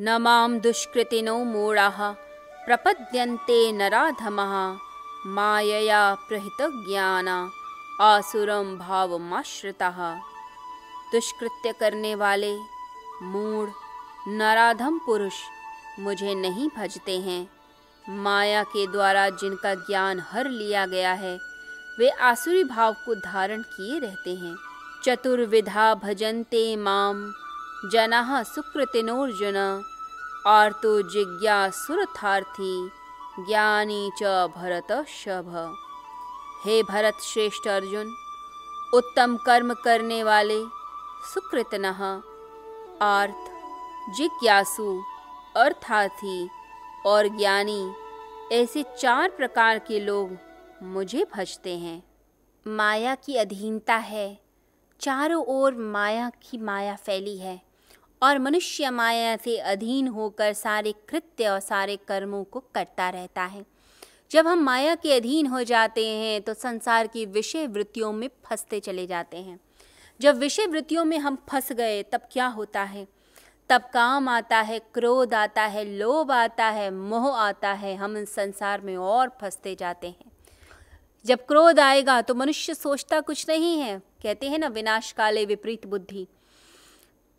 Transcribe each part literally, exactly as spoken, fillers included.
न मां दुष्कृतिनो मूढाः प्रपद्यन्ते नराधमाः मायया प्रहितज्ञाना आसुरं भावमाश्रिताः। दुष्कृत्य करने वाले मूढ़ नराधम पुरुष मुझे नहीं भजते हैं। माया के द्वारा जिनका ज्ञान हर लिया गया है वे आसुरी भाव को धारण किए रहते हैं। चतुर्विधा भजन्ते माम जनाः सुकृतिनोऽर्जुन आर्तो जिज्ञासुरथार्थी ज्ञानी च भरतर्षभ। हे भरत श्रेष्ठ अर्जुन, उत्तम कर्म करने वाले सुकृतिनः आर्त जिज्ञासु अर्थार्थी और ज्ञानी ऐसे चार प्रकार के लोग मुझे भजते हैं। माया की अधीनता है, चारों ओर माया की माया फैली है और मनुष्य माया से अधीन होकर सारे कृत्य और सारे कर्मों को करता रहता है। जब हम माया के अधीन हो जाते हैं तो संसार की विषय वृत्तियों में फंसते चले जाते हैं। जब विषय वृत्तियों में हम फंस गए तब क्या होता है? तब काम आता है, क्रोध आता है, लोभ आता है, मोह आता है। हम इस संसार में और फंसते जाते हैं। जब क्रोध आएगा तो मनुष्य सोचता कुछ नहीं है, कहते हैं ना विनाश काले विपरीत बुद्धि।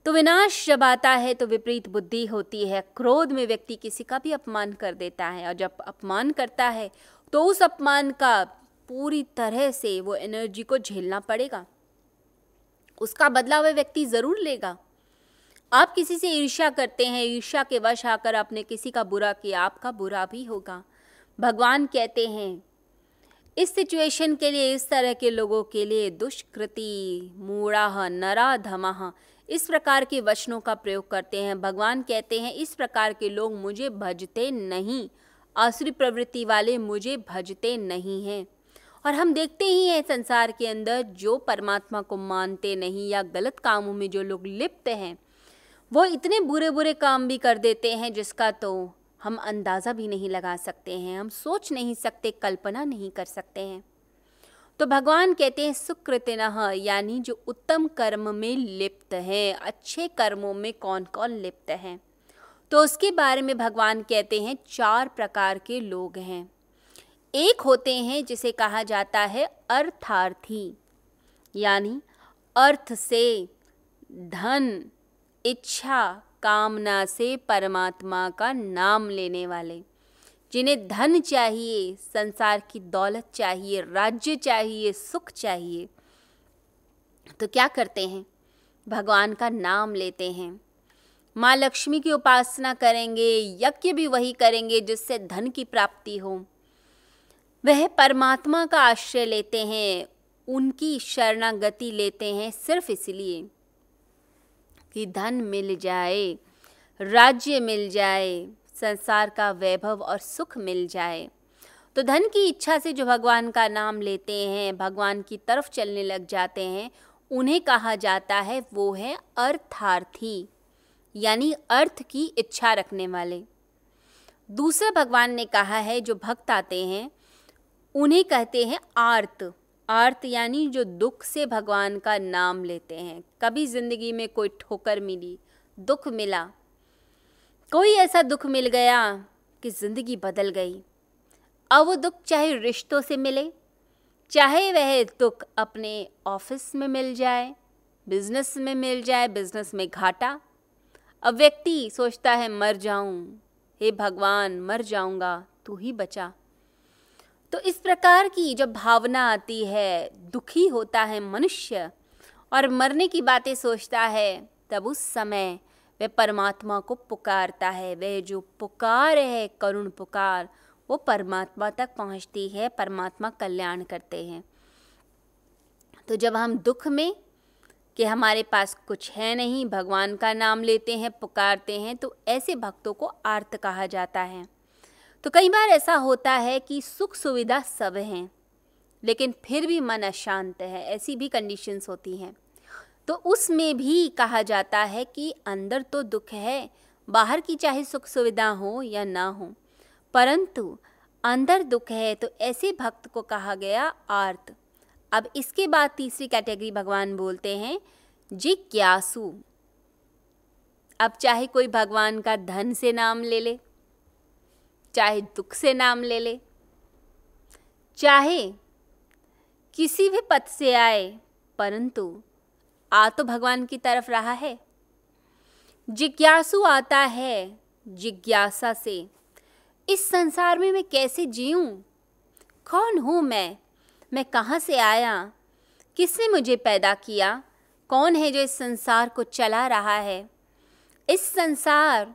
तो विनाश जब आता है तो विपरीत बुद्धि होती है। क्रोध में व्यक्ति किसी का भी अपमान कर देता है और जब अपमान करता है तो उस अपमान का पूरी तरह से वो एनर्जी को झेलना पड़ेगा, उसका बदला वह व्यक्ति ज़रूर लेगा। आप किसी से ईर्ष्या करते हैं, ईर्ष्या के वश आकर आपने किसी का बुरा किया, आपका बुरा भी होगा। भगवान कहते हैं इस सिचुएशन के लिए, इस तरह के लोगों के लिए दुष्कृति मूढ़ाः नराधमाः इस प्रकार के वचनों का प्रयोग करते हैं। भगवान कहते हैं इस प्रकार के लोग मुझे भजते नहीं, आसुरी प्रवृत्ति वाले मुझे भजते नहीं हैं। और हम देखते ही हैं संसार के अंदर जो परमात्मा को मानते नहीं या गलत कामों में जो लोग लिप्त हैं वो इतने बुरे बुरे काम भी कर देते हैं जिसका तो हम अंदाज़ा भी नहीं लगा सकते हैं, हम सोच नहीं सकते, कल्पना नहीं कर सकते हैं। तो भगवान कहते हैं सुकृतिनः यानी जो उत्तम कर्म में लिप्त हैं। अच्छे कर्मों में कौन कौन लिप्त हैं तो उसके बारे में भगवान कहते हैं चार प्रकार के लोग हैं। एक होते हैं जिसे कहा जाता है अर्थार्थी, यानी अर्थ से, धन, इच्छा, कामना से परमात्मा का नाम लेने वाले, जिन्हें धन चाहिए, संसार की दौलत चाहिए, राज्य चाहिए, सुख चाहिए, तो क्या करते हैं भगवान का नाम लेते हैं। माँ लक्ष्मी की उपासना करेंगे, यज्ञ भी वही करेंगे जिससे धन की प्राप्ति हो। वह परमात्मा का आश्रय लेते हैं, उनकी शरणागति लेते हैं सिर्फ इसलिए कि धन मिल जाए, राज्य मिल जाए, संसार का वैभव और सुख मिल जाए। तो धन की इच्छा से जो भगवान का नाम लेते हैं, भगवान की तरफ चलने लग जाते हैं, उन्हें कहा जाता है वो है अर्थार्थी यानी अर्थ की इच्छा रखने वाले। दूसरा भगवान ने कहा है जो भक्त आते हैं उन्हें कहते हैं आर्त। आर्त यानी जो दुख से भगवान का नाम लेते हैं। कभी ज़िंदगी में कोई ठोकर मिली, दुख मिला, कोई ऐसा दुख मिल गया कि ज़िंदगी बदल गई। अब वो दुख चाहे रिश्तों से मिले, चाहे वह दुख अपने ऑफिस में मिल जाए, बिजनेस में मिल जाए, बिजनेस में घाटा। अब व्यक्ति सोचता है मर जाऊँ, हे भगवान मर जाऊँगा, तू ही बचा। तो इस प्रकार की जब भावना आती है, दुखी होता है मनुष्य और मरने की बातें सोचता है, तब उस समय वह परमात्मा को पुकारता है। वह जो पुकार है, करुण पुकार, वो परमात्मा तक पहुंचती है, परमात्मा कल्याण करते हैं। तो जब हम दुख में कि हमारे पास कुछ है नहीं, भगवान का नाम लेते हैं, पुकारते हैं, तो ऐसे भक्तों को आर्त कहा जाता है। तो कई बार ऐसा होता है कि सुख सुविधा सब हैं लेकिन फिर भी मन अशांत है, ऐसी भी कंडीशंस होती हैं। तो उसमें भी कहा जाता है कि अंदर तो दुख है, बाहर की चाहे सुख सुविधा हो या ना हो, परंतु अंदर दुख है, तो ऐसे भक्त को कहा गया आर्त। अब इसके बाद तीसरी कैटेगरी भगवान बोलते हैं जिज्ञासु। अब चाहे कोई भगवान का धन से नाम ले ले, चाहे दुख से नाम ले ले, चाहे किसी भी पथ से आए, परंतु आ तो भगवान की तरफ रहा है। जिज्ञासु आता है जिज्ञासा से, इस संसार में मैं कैसे जीऊं, कौन हूँ मैं, मैं कहाँ से आया, किसने मुझे पैदा किया, कौन है जो इस संसार को चला रहा है, इस संसार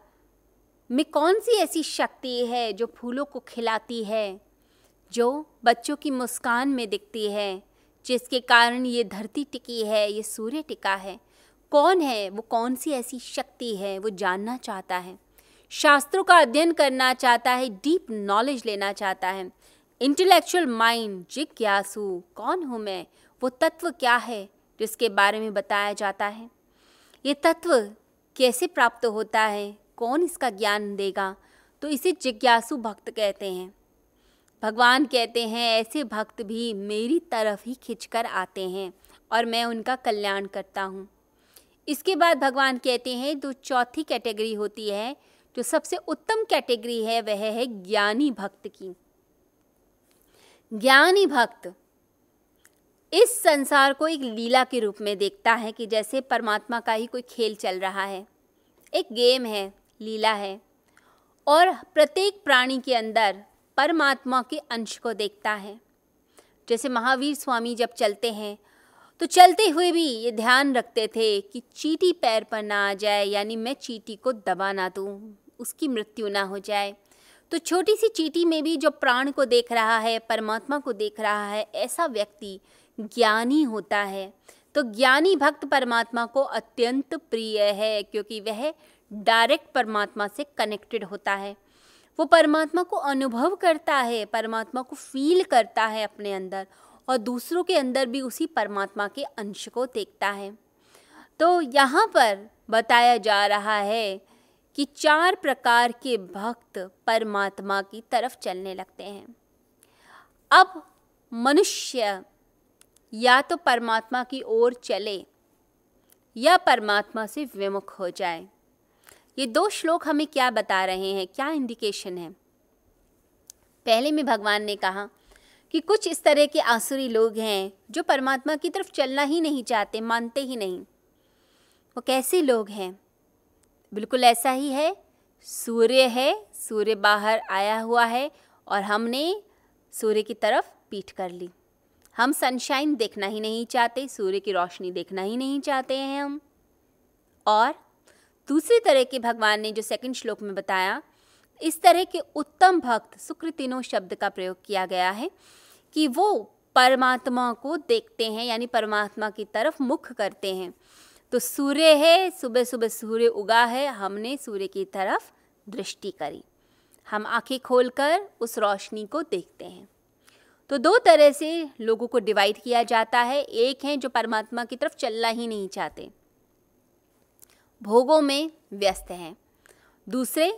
में कौन सी ऐसी शक्ति है जो फूलों को खिलाती है, जो बच्चों की मुस्कान में दिखती है, जिसके कारण ये धरती टिकी है, ये सूर्य टिका है, कौन है वो, कौन सी ऐसी शक्ति है, वो जानना चाहता है, शास्त्रों का अध्ययन करना चाहता है, डीप नॉलेज लेना चाहता है। इंटेलेक्चुअल माइंड जिज्ञासु, कौन हूँ मैं, वो तत्व क्या है जिसके बारे में बताया जाता है, ये तत्व कैसे प्राप्त होता है, कौन इसका ज्ञान देगा, तो इसे जिज्ञासु भक्त कहते हैं। भगवान कहते हैं ऐसे भक्त भी मेरी तरफ ही खिंचकर आते हैं और मैं उनका कल्याण करता हूँ। इसके बाद भगवान कहते हैं जो चौथी कैटेगरी होती है, जो सबसे उत्तम कैटेगरी है, वह है ज्ञानी भक्त की। ज्ञानी भक्त इस संसार को एक लीला के रूप में देखता है कि जैसे परमात्मा का ही कोई खेल चल रहा है, एक गेम है, लीला है, और प्रत्येक प्राणी के अंदर परमात्मा के अंश को देखता है। जैसे महावीर स्वामी जब चलते हैं तो चलते हुए भी ये ध्यान रखते थे कि चींटी पैर पर ना आ जाए, यानी मैं चींटी को दबा ना दूँ, उसकी मृत्यु ना हो जाए। तो छोटी सी चींटी में भी जो प्राण को देख रहा है, परमात्मा को देख रहा है, ऐसा व्यक्ति ज्ञानी होता है। तो ज्ञानी भक्त परमात्मा को अत्यंत प्रिय है, क्योंकि वह डायरेक्ट परमात्मा से कनेक्टेड होता है, वो परमात्मा को अनुभव करता है, परमात्मा को फील करता है अपने अंदर, और दूसरों के अंदर भी उसी परमात्मा के अंश को देखता है। तो यहाँ पर बताया जा रहा है कि चार प्रकार के भक्त परमात्मा की तरफ चलने लगते हैं। अब मनुष्य या तो परमात्मा की ओर चले या परमात्मा से विमुख हो जाए। ये दो श्लोक हमें क्या बता रहे हैं, क्या इंडिकेशन है? पहले में भगवान ने कहा कि कुछ इस तरह के आसुरी लोग हैं जो परमात्मा की तरफ चलना ही नहीं चाहते, मानते ही नहीं। वो कैसे लोग हैं? बिल्कुल ऐसा ही है, सूर्य है, सूर्य बाहर आया हुआ है और हमने सूर्य की तरफ पीठ कर ली। हम सनशाइन देखना ही नहीं चाहते, सूर्य की रोशनी देखना ही नहीं चाहते हैं हम। और दूसरी तरह के भगवान ने जो सेकंड श्लोक में बताया, इस तरह के उत्तम भक्त, सुकृतिनो शब्द का प्रयोग किया गया है, कि वो परमात्मा को देखते हैं, यानी परमात्मा की तरफ मुख करते हैं। तो सूर्य है, सुबह सुबह सूर्य उगा है, हमने सूर्य की तरफ दृष्टि करी, हम आँखें खोलकर उस रोशनी को देखते हैं। तो दो तरह से लोगों को डिवाइड किया जाता है। एक हैं जो परमात्मा की तरफ चलना ही नहीं चाहते, भोगों में व्यस्त हैं। दूसरे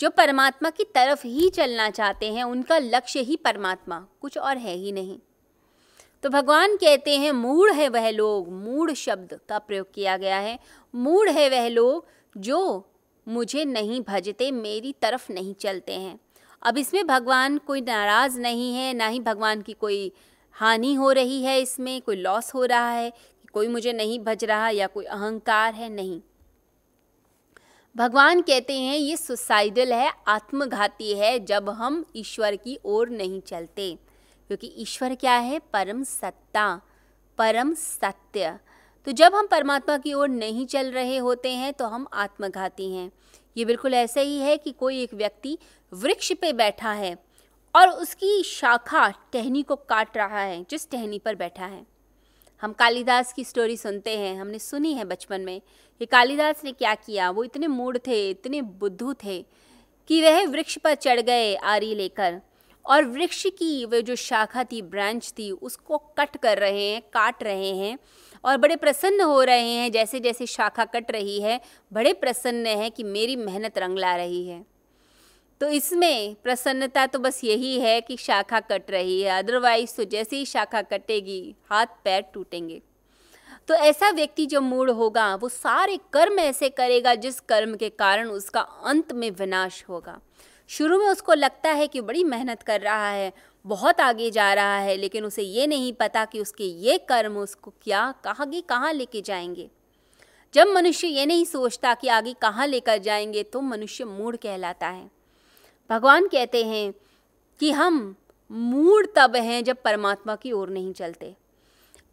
जो परमात्मा की तरफ ही चलना चाहते हैं, उनका लक्ष्य ही परमात्मा, कुछ और है ही नहीं। तो भगवान कहते हैं मूढ़ है वह लोग, मूढ़ शब्द का प्रयोग किया गया है, मूढ़ है वह लोग जो मुझे नहीं भजते, मेरी तरफ नहीं चलते हैं। अब इसमें भगवान कोई नाराज़ नहीं है, ना ही भगवान की कोई हानि हो रही है, इसमें कोई लॉस हो रहा है, कोई मुझे नहीं भज रहा या कोई अहंकार है, नहीं। भगवान कहते हैं ये सुसाइडल है, आत्मघाती है, जब हम ईश्वर की ओर नहीं चलते, क्योंकि ईश्वर क्या है? परम सत्ता, परम सत्य। तो जब हम परमात्मा की ओर नहीं चल रहे होते हैं तो हम आत्मघाती हैं। ये बिल्कुल ऐसा ही है कि कोई एक व्यक्ति वृक्ष पे बैठा है और उसकी शाखा टहनी को काट रहा है, जिस टहनी पर बैठा है। हम कालिदास की स्टोरी सुनते हैं, हमने सुनी है बचपन में, कि कालिदास ने क्या किया। वो इतने मूढ़ थे, इतने बुद्धू थे कि वह वृक्ष पर चढ़ गए आरी लेकर, और वृक्ष की वह जो शाखा थी, ब्रांच थी, उसको कट कर रहे हैं, काट रहे हैं, और बड़े प्रसन्न हो रहे हैं। जैसे जैसे शाखा कट रही है, बड़े प्रसन्न हैं कि मेरी मेहनत रंग ला रही है। तो इसमें प्रसन्नता तो बस यही है कि शाखा कट रही है, अदरवाइज तो जैसे ही शाखा कटेगी हाथ पैर टूटेंगे। तो ऐसा व्यक्ति जो मूढ़ होगा वो सारे कर्म ऐसे करेगा जिस कर्म के कारण उसका अंत में विनाश होगा। शुरू में उसको लगता है कि बड़ी मेहनत कर रहा है, बहुत आगे जा रहा है, लेकिन उसे ये नहीं पता कि उसके ये कर्म उसको क्या आगे कहाँ लेके जाएंगे। जब मनुष्य ये नहीं सोचता कि आगे कहाँ लेकर जाएंगे तो मनुष्य मूढ़ कहलाता है। भगवान कहते हैं कि हम मूढ़ तब हैं जब परमात्मा की ओर नहीं चलते।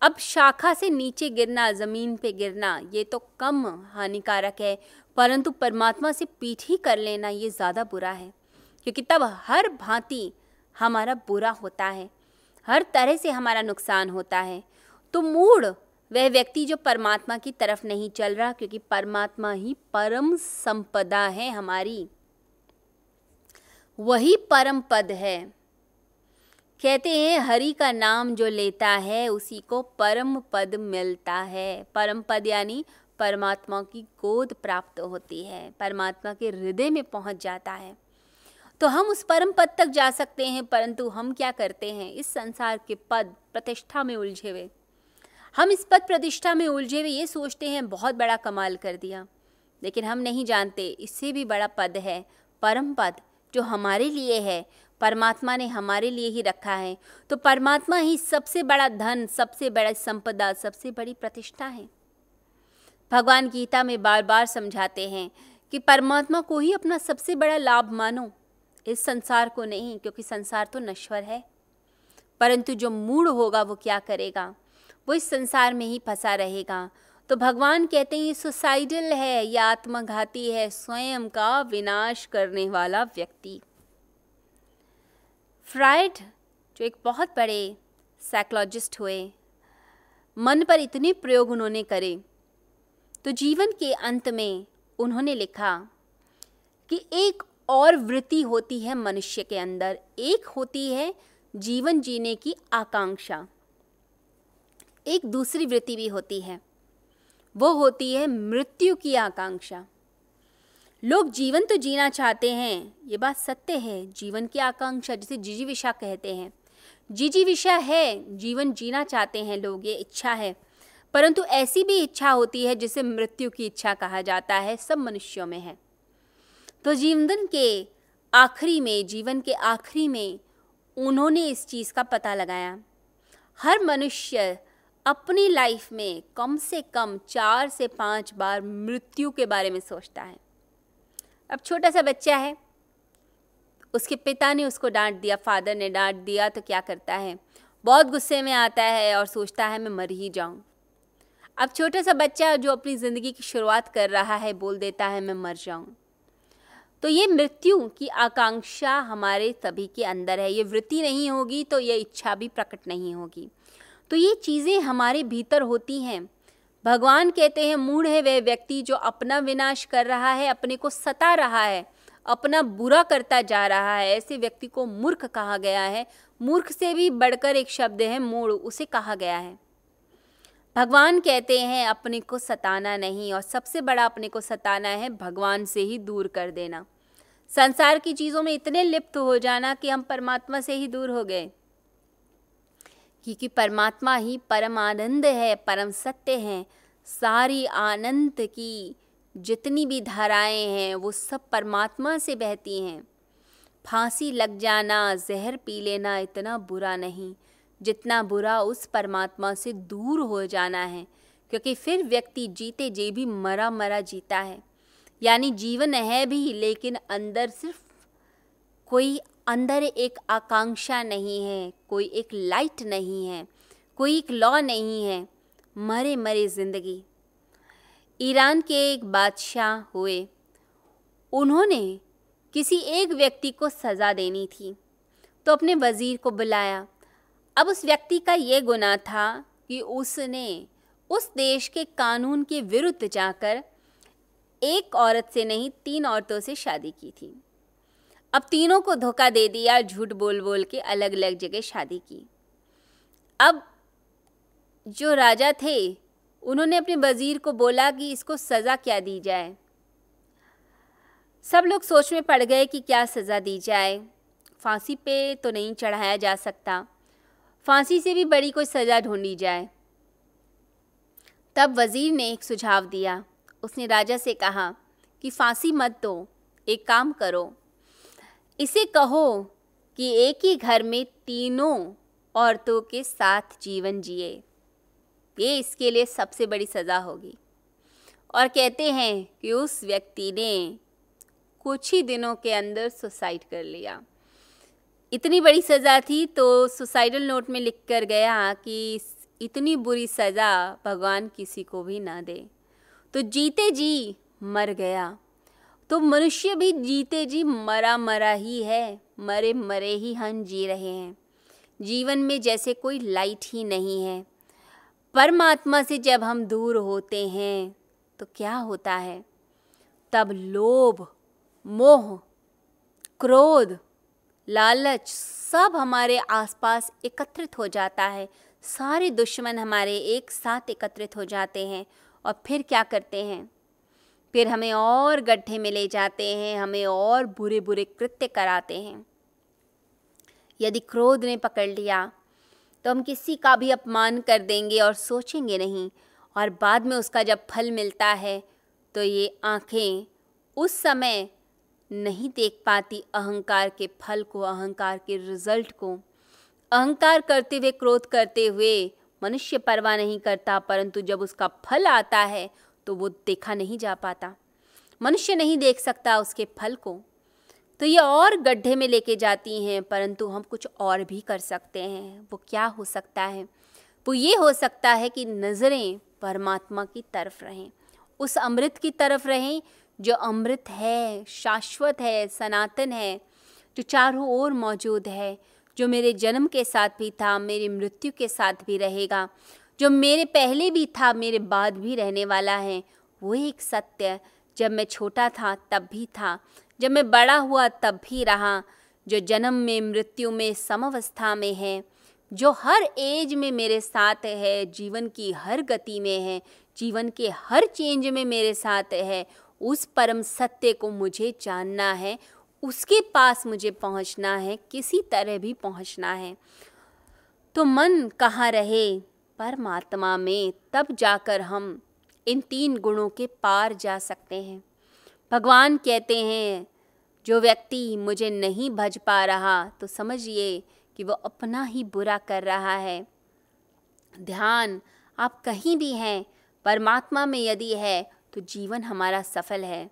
अब शाखा से नीचे गिरना, ज़मीन पे गिरना ये तो कम हानिकारक है, परंतु परमात्मा से पीठ ही कर लेना ये ज़्यादा बुरा है, क्योंकि तब हर भांति हमारा बुरा होता है, हर तरह से हमारा नुकसान होता है। तो मूढ़ वह व्यक्ति जो परमात्मा की तरफ नहीं चल रहा, क्योंकि परमात्मा ही परम संपदा है हमारी, वही परम पद है। कहते हैं हरि का नाम जो लेता है उसी को परम पद मिलता है। परम पद यानी परमात्मा की गोद प्राप्त होती है, परमात्मा के हृदय में पहुंच जाता है। तो हम उस परम पद तक जा सकते हैं, परंतु हम क्या करते हैं, इस संसार के पद प्रतिष्ठा में उलझे हुए। हम इस पद प्रतिष्ठा में उलझे हुए ये सोचते हैं बहुत बड़ा कमाल कर दिया, लेकिन हम नहीं जानते इससे भी बड़ा पद है, परम पद जो हमारे लिए है, परमात्मा ने हमारे लिए ही रखा है। तो परमात्मा ही सबसे बड़ा धन, सबसे बड़ा संपदा, सबसे बड़ी प्रतिष्ठा है। भगवान गीता में बार बार समझाते हैं कि परमात्मा को ही अपना सबसे बड़ा लाभ मानो, इस संसार को नहीं, क्योंकि संसार तो नश्वर है। परंतु जो मूढ़ होगा वो क्या करेगा, वो इस संसार में ही फंसा रहेगा। तो भगवान कहते हैं ये सुसाइडल है, यह आत्मघाती है, स्वयं का विनाश करने वाला व्यक्ति। फ्रायड जो एक बहुत बड़े साइकोलॉजिस्ट हुए, मन पर इतने प्रयोग उन्होंने करे, तो जीवन के अंत में उन्होंने लिखा कि एक और वृत्ति होती है मनुष्य के अंदर, एक होती है जीवन जीने की आकांक्षा, एक दूसरी वृत्ति भी होती है, वो होती है मृत्यु की आकांक्षा। लोग जीवन तो जीना चाहते हैं, ये बात सत्य है, जीवन की आकांक्षा जिसे जिजीविषा कहते हैं, जिजीविषा है, जीवन जीना चाहते हैं लोग, ये इच्छा है। परंतु ऐसी भी इच्छा होती है जिसे मृत्यु की इच्छा कहा जाता है, सब मनुष्यों में है। तो जीवन के आखिरी में, जीवन के आखिरी में उन्होंने इस चीज़ का पता लगाया, हर मनुष्य अपनी लाइफ में कम से कम चार से पाँच बार मृत्यु के बारे में सोचता है। अब छोटा सा बच्चा है, उसके पिता ने उसको डांट दिया, फादर ने डांट दिया, तो क्या करता है, बहुत गुस्से में आता है और सोचता है मैं मर ही जाऊं। अब छोटा सा बच्चा जो अपनी ज़िंदगी की शुरुआत कर रहा है बोल देता है मैं मर जाऊं। तो ये मृत्यु की आकांक्षा हमारे सभी के अंदर है, ये वृत्ति नहीं होगी तो ये इच्छा भी प्रकट नहीं होगी। तो ये चीज़ें हमारे भीतर होती हैं। भगवान कहते हैं मूढ़ है वह व्यक्ति जो अपना विनाश कर रहा है, अपने को सता रहा है, अपना बुरा करता जा रहा है। ऐसे व्यक्ति को मूर्ख कहा गया है, मूर्ख से भी बढ़कर एक शब्द है मूढ़, उसे कहा गया है। भगवान कहते हैं अपने को सताना नहीं, और सबसे बड़ा अपने को सताना है भगवान से ही दूर कर देना। संसार की चीज़ों में इतने लिप्त हो जाना कि हम परमात्मा से ही दूर हो गए, क्योंकि परमात्मा ही परम आनंद है, परम सत्य है। सारी आनंद की जितनी भी धाराएं हैं वो सब परमात्मा से बहती हैं। फांसी लग जाना, जहर पी लेना इतना बुरा नहीं, जितना बुरा उस परमात्मा से दूर हो जाना है, क्योंकि फिर व्यक्ति जीते जी भी मरा मरा जीता है। यानी जीवन है भी, लेकिन अंदर सिर्फ कोई अंदर एक आकांक्षा नहीं है, कोई एक लाइट नहीं है, कोई एक लॉ नहीं है, मरे मरे ज़िंदगी। ईरान के एक बादशाह हुए, उन्होंने किसी एक व्यक्ति को सज़ा देनी थी, तो अपने वज़ीर को बुलाया। अब उस व्यक्ति का ये गुनाह था कि उसने उस देश के कानून के विरुद्ध जाकर एक औरत से नहीं तीन औरतों से शादी की थी। अब तीनों को धोखा दे दिया, झूठ बोल बोल के अलग अलग जगह शादी की। अब जो राजा थे उन्होंने अपने वज़ीर को बोला कि इसको सज़ा क्या दी जाए। सब लोग सोच में पड़ गए कि क्या सज़ा दी जाए, फांसी पे तो नहीं चढ़ाया जा सकता, फांसी से भी बड़ी कोई सज़ा ढूंढी जाए। तब वज़ीर ने एक सुझाव दिया। उसने राजा से कहा कि फांसी मत दो, एक काम करो, इसे कहो कि एक ही घर में तीनों औरतों के साथ जीवन जिए, ये इसके लिए सबसे बड़ी सज़ा होगी। और कहते हैं कि उस व्यक्ति ने कुछ ही दिनों के अंदर सुसाइड कर लिया। इतनी बड़ी सज़ा थी तो सुसाइडल नोट में लिख कर गया कि इतनी बुरी सज़ा भगवान किसी को भी ना दे। तो जीते जी मर गया। तो मनुष्य भी जीते जी मरा मरा ही है, मरे मरे ही हम जी रहे हैं। जीवन में जैसे कोई लाइट ही नहीं है। परमात्मा से जब हम दूर होते हैं तो क्या होता है? तब लोभ, मोह, क्रोध, लालच सब हमारे आसपास एकत्रित हो जाता है। सारे दुश्मन हमारे एक साथ एकत्रित हो जाते हैं और फिर क्या करते हैं? फिर हमें और गड्ढे में ले जाते हैं, हमें और बुरे बुरे कृत्य कराते हैं। यदि क्रोध ने पकड़ लिया तो हम किसी का भी अपमान कर देंगे और सोचेंगे नहीं, और बाद में उसका जब फल मिलता है तो ये आँखें उस समय नहीं देख पाती अहंकार के फल को, अहंकार के रिजल्ट को। अहंकार करते हुए, क्रोध करते हुए मनुष्य परवाह नहीं करता, परंतु जब उसका फल आता है तो वो देखा नहीं जा पाता। मनुष्य नहीं देख सकता उसके फल को। तो ये और गड्ढे में लेके जाती हैं। परंतु हम कुछ और भी कर सकते हैं। वो क्या हो सकता है? वो ये हो सकता है कि नज़रें परमात्मा की तरफ रहें, उस अमृत की तरफ रहें जो अमृत है, शाश्वत है, सनातन है, जो चारों ओर मौजूद है, जो मेरे जन्म के साथ भी था, मेरी मृत्यु के साथ भी रहेगा, जो मेरे पहले भी था, मेरे बाद भी रहने वाला है। वो एक सत्य जब मैं छोटा था तब भी था, जब मैं बड़ा हुआ तब भी रहा, जो जन्म में, मृत्यु में, समवस्था में है, जो हर एज में मेरे साथ है, जीवन की हर गति में है, जीवन के हर चेंज में मेरे साथ है। उस परम सत्य को मुझे जानना है, उसके पास मुझे पहुंचना है, किसी तरह भी पहुंचना है। तो मन कहाँ रहे? परमात्मा में। तब जाकर हम इन तीन गुणों के पार जा सकते हैं। भगवान कहते हैं जो व्यक्ति मुझे नहीं भज पा रहा तो समझिए कि वो अपना ही बुरा कर रहा है। ध्यान, आप कहीं भी हैं, परमात्मा में यदि है तो जीवन हमारा सफल है।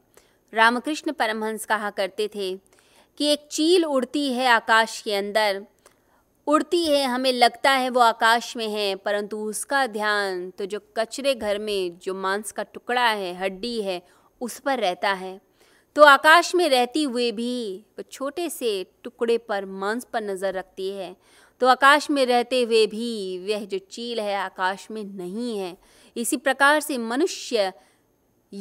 रामकृष्ण परमहंस कहा करते थे कि एक चील उड़ती है आकाश के अंदर, उड़ती है, हमें लगता है वो आकाश में है, परंतु उसका ध्यान तो जो कचरे घर में जो मांस का टुकड़ा है, हड्डी है, उस पर रहता है। तो आकाश में रहती हुए भी वो छोटे से टुकड़े पर, मांस पर नज़र रखती है। तो आकाश में रहते हुए भी वह जो चील है आकाश में नहीं है। इसी प्रकार से मनुष्य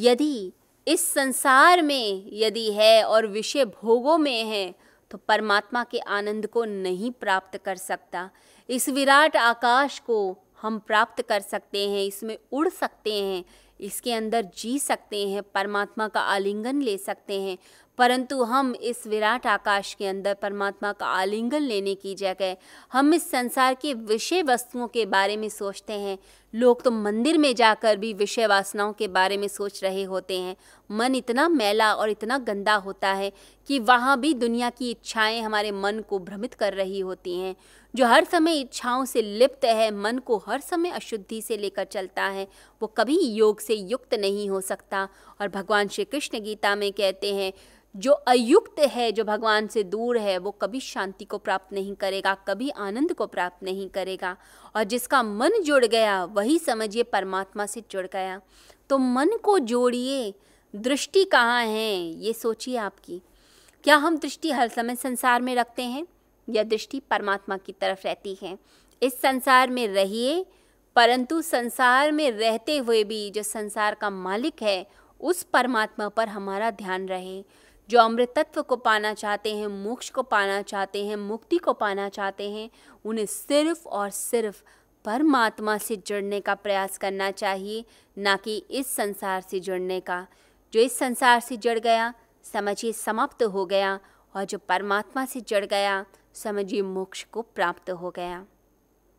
यदि इस संसार में यदि है और विषय भोगों में है तो परमात्मा के आनंद को नहीं प्राप्त कर सकता। इस विराट आकाश को हम प्राप्त कर सकते हैं, इसमें उड़ सकते हैं, इसके अंदर जी सकते हैं, परमात्मा का आलिंगन ले सकते हैं। परंतु हम इस विराट आकाश के अंदर परमात्मा का आलिंगन लेने की जगह हम इस संसार के विषय वस्तुओं के बारे में सोचते हैं। लोग तो मंदिर में जाकर भी विषय वासनाओं के बारे में सोच रहे होते हैं। मन इतना मैला और इतना गंदा होता है कि वहाँ भी दुनिया की इच्छाएं हमारे मन को भ्रमित कर रही होती हैं। जो हर समय इच्छाओं से लिप्त है, मन को हर समय अशुद्धि से लेकर चलता है, वो कभी योग से युक्त नहीं हो सकता। और भगवान श्री कृष्ण गीता में कहते हैं जो अयुक्त है, जो भगवान से दूर है, वो कभी शांति को प्राप्त नहीं करेगा, कभी आनंद को प्राप्त नहीं करेगा। और जिसका मन जुड़ गया वही समझिए परमात्मा से जुड़ गया। तो मन को जोड़िए। दृष्टि कहाँ है ये सोचिए आपकी। क्या हम दृष्टि हर समय संसार में रखते हैं या दृष्टि परमात्मा की तरफ रहती है? इस संसार में रहिए, परंतु संसार में रहते हुए भी जो संसार का मालिक है उस परमात्मा पर हमारा ध्यान रहे। जो अमृतत्व को पाना चाहते हैं, मोक्ष को पाना चाहते हैं, मुक्ति को पाना चाहते हैं, उन्हें सिर्फ और सिर्फ परमात्मा से जुड़ने का प्रयास करना चाहिए, ना कि इस संसार से जुड़ने का। जो इस संसार से जुड़ गया समझिए समाप्त हो गया, और जो परमात्मा से जुड़ गया समझिए मोक्ष को प्राप्त हो गया।